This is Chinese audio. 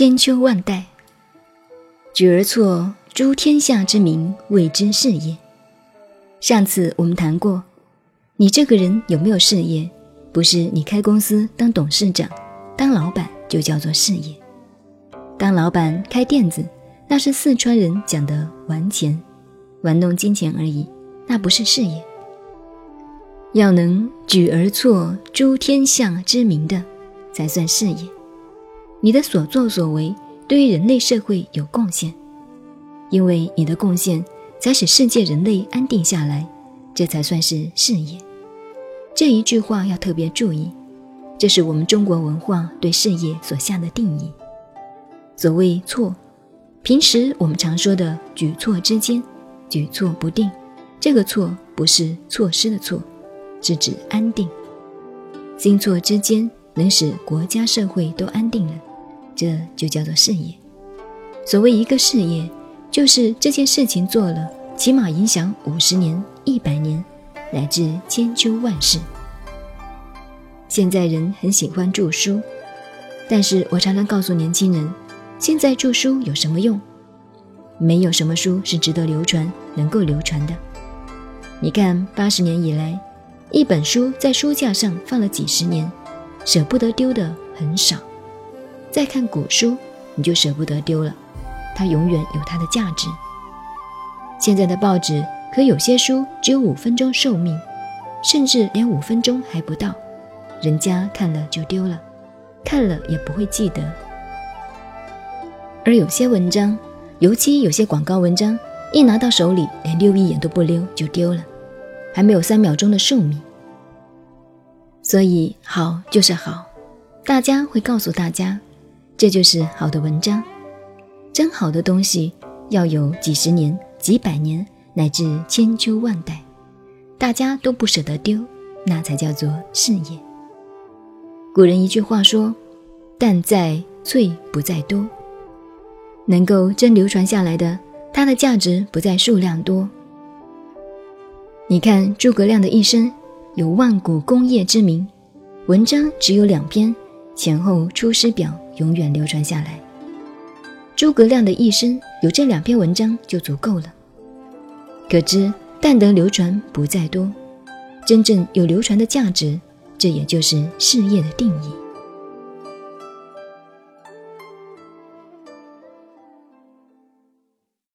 千秋万代，举而措诸天下之民谓之事业。上次我们谈过，你这个人有没有事业，不是你开公司当董事长当老板就叫做事业。当老板开店子，那是四川人讲的玩钱，玩弄金钱而已，那不是事业。要能举而措诸天下之民的才算事业，你的所作所为对于人类社会有贡献，因为你的贡献才使世界人类安定下来，这才算是事业。这一句话要特别注意，这是我们中国文化对事业所下的定义。所谓措，平时我们常说的举措之间，举措不定，这个措不是措施的措，是指安定。兴措之间能使国家社会都安定了，这就叫做事业。所谓一个事业，就是这件事情做了，起码影响50年、100年，乃至千秋万世。现在人很喜欢著书，但是我常常告诉年轻人，现在著书有什么用？没有什么书是值得流传，能够流传的。你看80年以来，一本书在书架上放了几十年，舍不得丢的很少。再看古书，你就舍不得丢了，它永远有它的价值。现在的报纸，可有些书只有5分钟寿命，甚至连5分钟还不到，人家看了就丢了，看了也不会记得。而有些文章，尤其有些广告文章，一拿到手里连溜一眼都不溜就丢了，还没有3秒钟的寿命。所以好就是好，大家会告诉大家，这就是好的文章。真好的东西要有几十年、几百年，乃至千秋万代，大家都不舍得丢，那才叫做事业。古人一句话说，但在萃不在多。能够真流传下来的，它的价值不在数量多。你看诸葛亮的一生有万古功业之名，文章只有2篇，前后出师表永远流传下来。诸葛亮的一生有这2篇文章就足够了，可知但得流传不在多，真正有流传的价值，这也就是事业的定义。